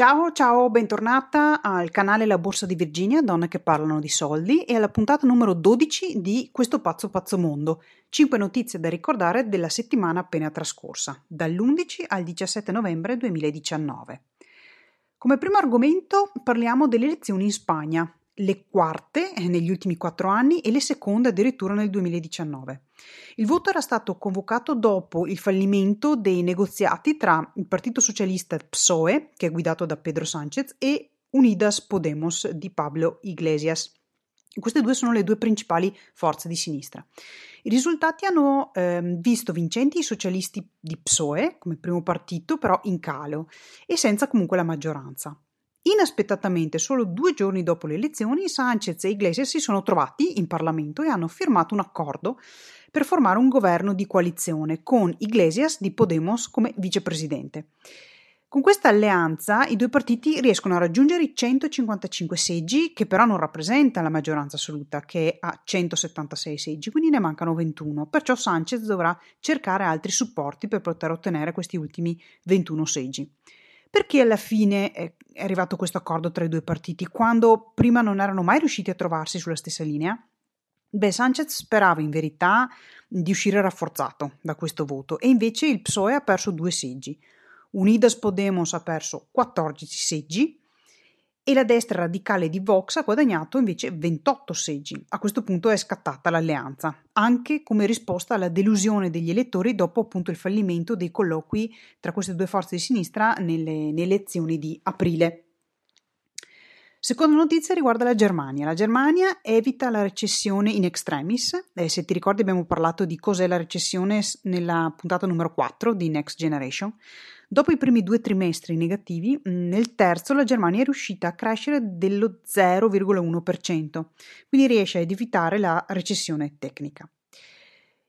Ciao, ciao, bentornata al canale La Borsa di Virginia, donne che parlano di soldi, e alla puntata numero 12 di Questo pazzo pazzo mondo. 5 notizie da ricordare della settimana appena trascorsa, dall'11 al 17 novembre 2019. Come primo argomento parliamo delle elezioni in Spagna, le quarte negli ultimi 4 anni e le seconde addirittura nel 2019. Il voto era stato convocato dopo il fallimento dei negoziati tra il Partito Socialista PSOE, che è guidato da Pedro Sánchez, e Unidas Podemos di Pablo Iglesias. Queste due sono le due principali forze di sinistra. I risultati hanno visto vincenti i socialisti di PSOE come primo partito, però in calo e senza comunque la maggioranza. Inaspettatamente, solo 2 giorni dopo le elezioni, Sánchez e Iglesias si sono trovati in Parlamento e hanno firmato un accordo per formare un governo di coalizione con Iglesias di Podemos come vicepresidente. Con questa alleanza i due partiti riescono a raggiungere i 155 seggi, che però non rappresenta la maggioranza assoluta, che ha 176 seggi, quindi ne mancano 21, perciò Sánchez dovrà cercare altri supporti per poter ottenere questi ultimi 21 seggi. Perché alla fine è arrivato questo accordo tra i due partiti, quando prima non erano mai riusciti a trovarsi sulla stessa linea? Beh, Sánchez sperava in verità di uscire rafforzato da questo voto e invece il PSOE ha perso 2 seggi. Unidas Podemos ha perso 14 seggi e la destra radicale di Vox ha guadagnato invece 28 seggi. A questo punto è scattata l'alleanza, anche come risposta alla delusione degli elettori dopo appunto il fallimento dei colloqui tra queste due forze di sinistra nelle elezioni di aprile. Seconda notizia riguarda la Germania. La Germania evita la recessione in extremis. Se ti ricordi abbiamo parlato di cos'è la recessione nella puntata numero 4 di Next Generation. Dopo i primi 2 trimestri negativi, nel terzo la Germania è riuscita a crescere dello 0,1%, quindi riesce ad evitare la recessione tecnica.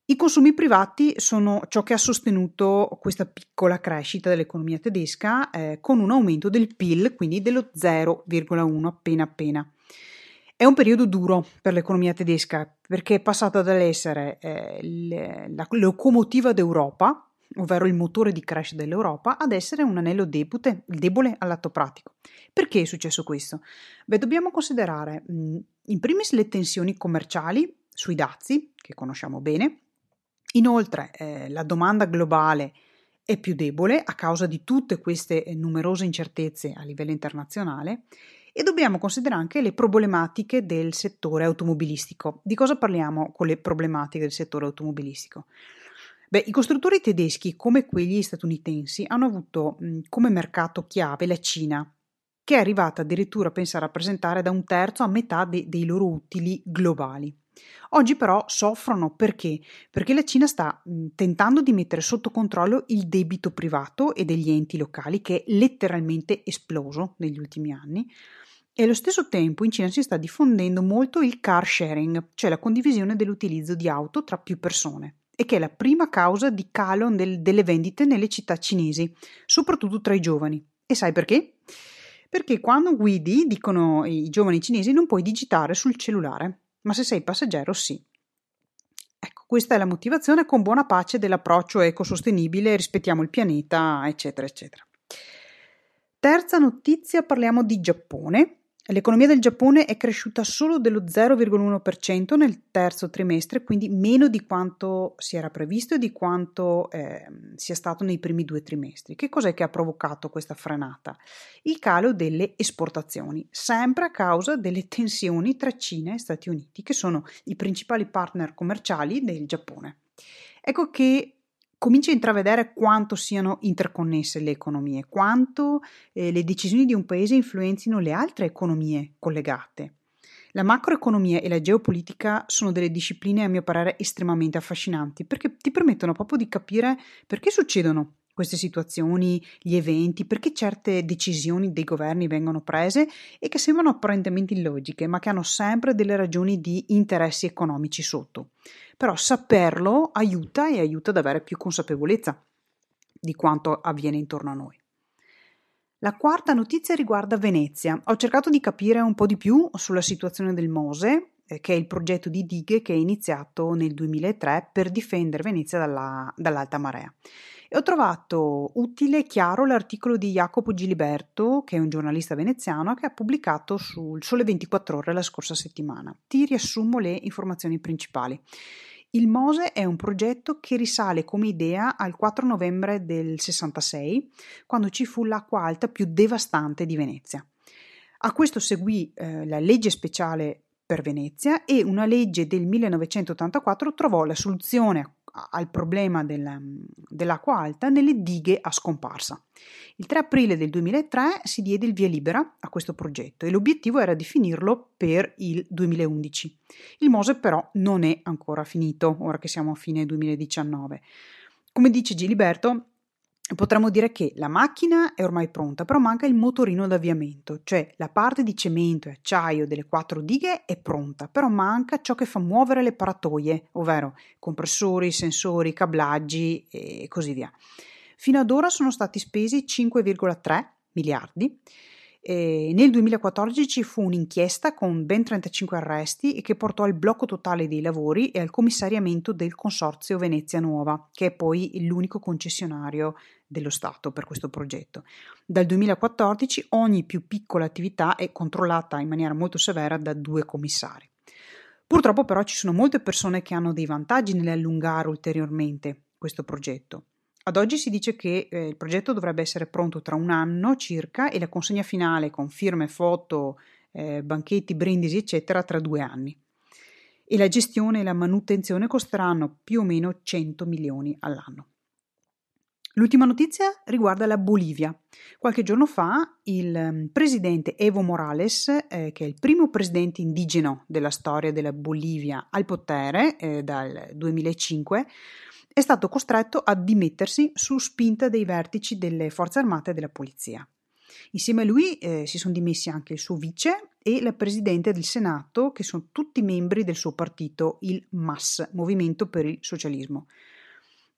I consumi privati sono ciò che ha sostenuto questa piccola crescita dell'economia tedesca, con un aumento del PIL, quindi dello 0,1 appena. È un periodo duro per l'economia tedesca, perché è passata dall'essere la locomotiva d'Europa, ovvero il motore di crescita dell'Europa, ad essere un anello debole all'atto pratico. Perché è successo questo? Beh, dobbiamo considerare in primis le tensioni commerciali sui dazi, che conosciamo bene. Inoltre la domanda globale è più debole a causa di tutte queste numerose incertezze a livello internazionale, e dobbiamo considerare anche le problematiche del settore automobilistico. Di cosa parliamo con le problematiche del settore automobilistico? Beh, i costruttori tedeschi, come quelli statunitensi, hanno avuto come mercato chiave la Cina, che è arrivata addirittura, pensa, a rappresentare da 1/3 a metà dei loro utili globali. Oggi però soffrono perché? Perché la Cina sta tentando di mettere sotto controllo il debito privato e degli enti locali, che è letteralmente esploso negli ultimi anni, e allo stesso tempo in Cina si sta diffondendo molto il car sharing, cioè la condivisione dell'utilizzo di auto tra più persone, e che è la prima causa di calo delle vendite nelle città cinesi, soprattutto tra i giovani. E sai perché? Perché quando guidi, dicono i giovani cinesi, non puoi digitare sul cellulare, ma se sei passeggero sì. Ecco, questa è la motivazione, con buona pace dell'approccio ecosostenibile, rispettiamo il pianeta, eccetera, eccetera. Terza notizia, parliamo di Giappone. L'economia del Giappone è cresciuta solo dello 0,1% nel terzo trimestre, quindi meno di quanto si era previsto e di quanto sia stato nei primi 2 trimestri. Che cos'è che ha provocato questa frenata? Il calo delle esportazioni, sempre a causa delle tensioni tra Cina e Stati Uniti, che sono i principali partner commerciali del Giappone. Ecco che comincia a intravedere quanto siano interconnesse le economie, quanto le decisioni di un paese influenzino le altre economie collegate. La macroeconomia e la geopolitica sono delle discipline, a mio parere, estremamente affascinanti, perché ti permettono proprio di capire perché succedono queste situazioni, gli eventi, perché certe decisioni dei governi vengono prese e che sembrano apparentemente illogiche, ma che hanno sempre delle ragioni di interessi economici sotto. Però saperlo aiuta ad avere più consapevolezza di quanto avviene intorno a noi. La quarta notizia riguarda Venezia. Ho cercato di capire un po' di più sulla situazione del MOSE, che è il progetto di dighe che è iniziato nel 2003 per difendere Venezia dall'alta marea. e ho trovato utile e chiaro l'articolo di Jacopo Giliberto, che è un giornalista veneziano, che ha pubblicato sul Sole 24 ore la scorsa settimana. Ti riassumo le informazioni principali. Il MOSE è un progetto che risale come idea al 4 novembre del 66, quando ci fu l'acqua alta più devastante di Venezia. A questo seguì la legge speciale per Venezia e una legge del 1984 trovò la soluzione al problema dell'acqua alta nelle dighe a scomparsa. Il 3 aprile del 2003 si diede il via libera a questo progetto e l'obiettivo era di finirlo per il 2011. Il MOSE però non è ancora finito, ora che siamo a fine 2019. Come dice Giliberto, potremmo dire che la macchina è ormai pronta, però manca il motorino d'avviamento, cioè la parte di cemento e acciaio delle 4 dighe è pronta, però manca ciò che fa muovere le paratoie, ovvero compressori, sensori, cablaggi e così via. Fino ad ora sono stati spesi 5,3 miliardi. Nel 2014 ci fu un'inchiesta con ben 35 arresti e che portò al blocco totale dei lavori e al commissariamento del Consorzio Venezia Nuova, che è poi l'unico concessionario dello Stato per questo progetto. Dal 2014 ogni più piccola attività è controllata in maniera molto severa da 2 commissari. Purtroppo però ci sono molte persone che hanno dei vantaggi nell'allungare ulteriormente questo progetto. Ad oggi si dice che il progetto dovrebbe essere pronto tra un anno circa e la consegna finale con firme, foto, banchetti, brindisi eccetera tra 2 anni. E la gestione e la manutenzione costeranno più o meno 100 milioni all'anno. L'ultima notizia riguarda la Bolivia. Qualche giorno fa il presidente Evo Morales, che è il primo presidente indigeno della storia della Bolivia al potere dal 2005, è stato costretto a dimettersi su spinta dei vertici delle forze armate e della polizia. Insieme a lui si sono dimessi anche il suo vice e la presidente del Senato, che sono tutti membri del suo partito, il MAS, Movimento per il Socialismo,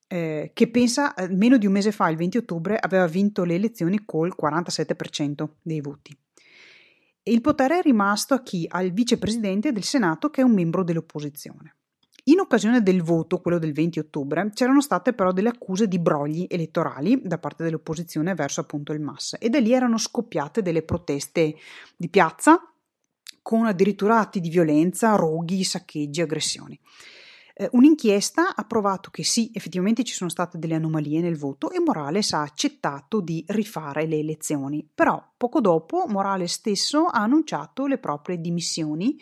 che pensa meno di un mese fa, il 20 ottobre, aveva vinto le elezioni col 47% dei voti. E il potere è rimasto a chi? Al vicepresidente del Senato, che è un membro dell'opposizione. In occasione del voto, quello del 20 ottobre, c'erano state però delle accuse di brogli elettorali da parte dell'opposizione verso appunto il MAS e da lì erano scoppiate delle proteste di piazza con addirittura atti di violenza, roghi, saccheggi, aggressioni. Un'inchiesta ha provato che sì, effettivamente ci sono state delle anomalie nel voto e Morales ha accettato di rifare le elezioni, però poco dopo Morales stesso ha annunciato le proprie dimissioni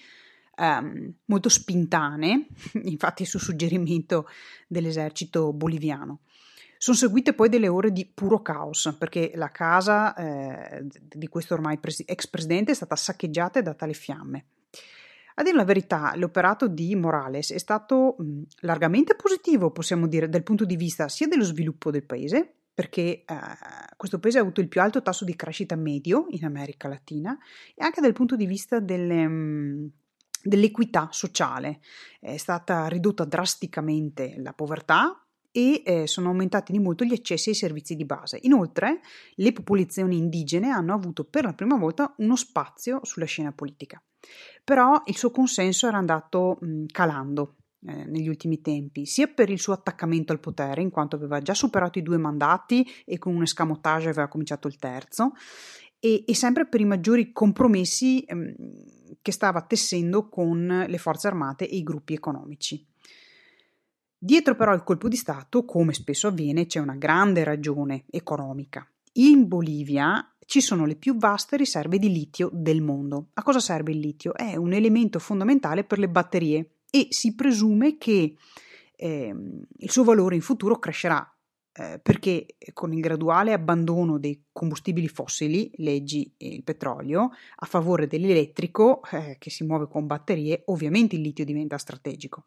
molto spintane, infatti su suggerimento dell'esercito boliviano. Sono seguite poi delle ore di puro caos, perché la casa di questo ormai ex presidente è stata saccheggiata e data alle fiamme. A dire la verità, l'operato di Morales è stato largamente positivo, possiamo dire, dal punto di vista sia dello sviluppo del paese, perché questo paese ha avuto il più alto tasso di crescita medio in America Latina, e anche dal punto di vista dell'equità sociale. È stata ridotta drasticamente la povertà e sono aumentati di molto gli accessi ai servizi di base. Inoltre, le popolazioni indigene hanno avuto per la prima volta uno spazio sulla scena politica. Però il suo consenso era andato calando negli ultimi tempi, sia per il suo attaccamento al potere, in quanto aveva già superato i 2 mandati e con un escamotage aveva cominciato il terzo, e sempre per i maggiori compromessi che stava tessendo con le forze armate e i gruppi economici. Dietro però al colpo di Stato, come spesso avviene, c'è una grande ragione economica. In Bolivia ci sono le più vaste riserve di litio del mondo. A cosa serve il litio? È un elemento fondamentale per le batterie e si presume che il suo valore in futuro crescerà, perché con il graduale abbandono dei combustibili fossili, leggi il petrolio, a favore dell'elettrico che si muove con batterie, ovviamente il litio diventa strategico.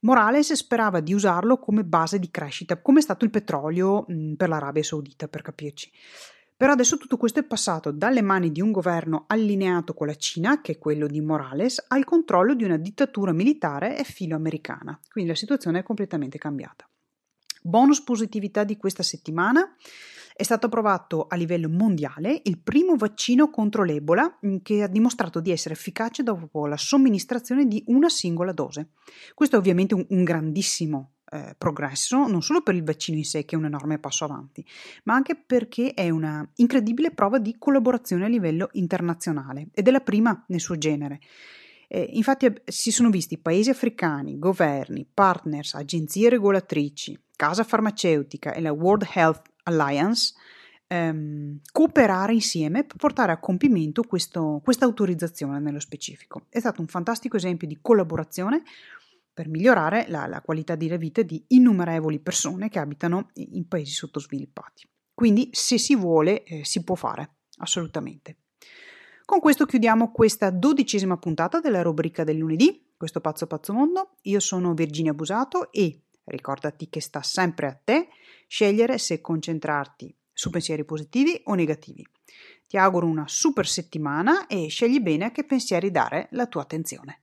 Morales sperava di usarlo come base di crescita, come è stato il petrolio per l'Arabia Saudita, per capirci. Però adesso tutto questo è passato dalle mani di un governo allineato con la Cina, che è quello di Morales, al controllo di una dittatura militare e filoamericana. Quindi la situazione è completamente cambiata. Bonus positività di questa settimana: è stato approvato a livello mondiale il primo vaccino contro l'Ebola, che ha dimostrato di essere efficace dopo la somministrazione di una singola dose. Questo è ovviamente un grandissimo progresso, non solo per il vaccino in sé, che è un enorme passo avanti, ma anche perché è una incredibile prova di collaborazione a livello internazionale ed è la prima nel suo genere. Infatti si sono visti paesi africani, governi, partners, agenzie regolatrici, casa farmaceutica e la World Health Alliance cooperare insieme per portare a compimento questa autorizzazione nello specifico. È stato un fantastico esempio di collaborazione per migliorare la qualità della vita di innumerevoli persone che abitano in paesi sottosviluppati. Quindi se si vuole si può fare, assolutamente. Con questo chiudiamo questa 12ª puntata della rubrica del lunedì, Questo pazzo pazzo mondo. Io sono Virginia Busato e ricordati che sta sempre a te scegliere se concentrarti su pensieri positivi o negativi. Ti auguro una super settimana e scegli bene a che pensieri dare la tua attenzione.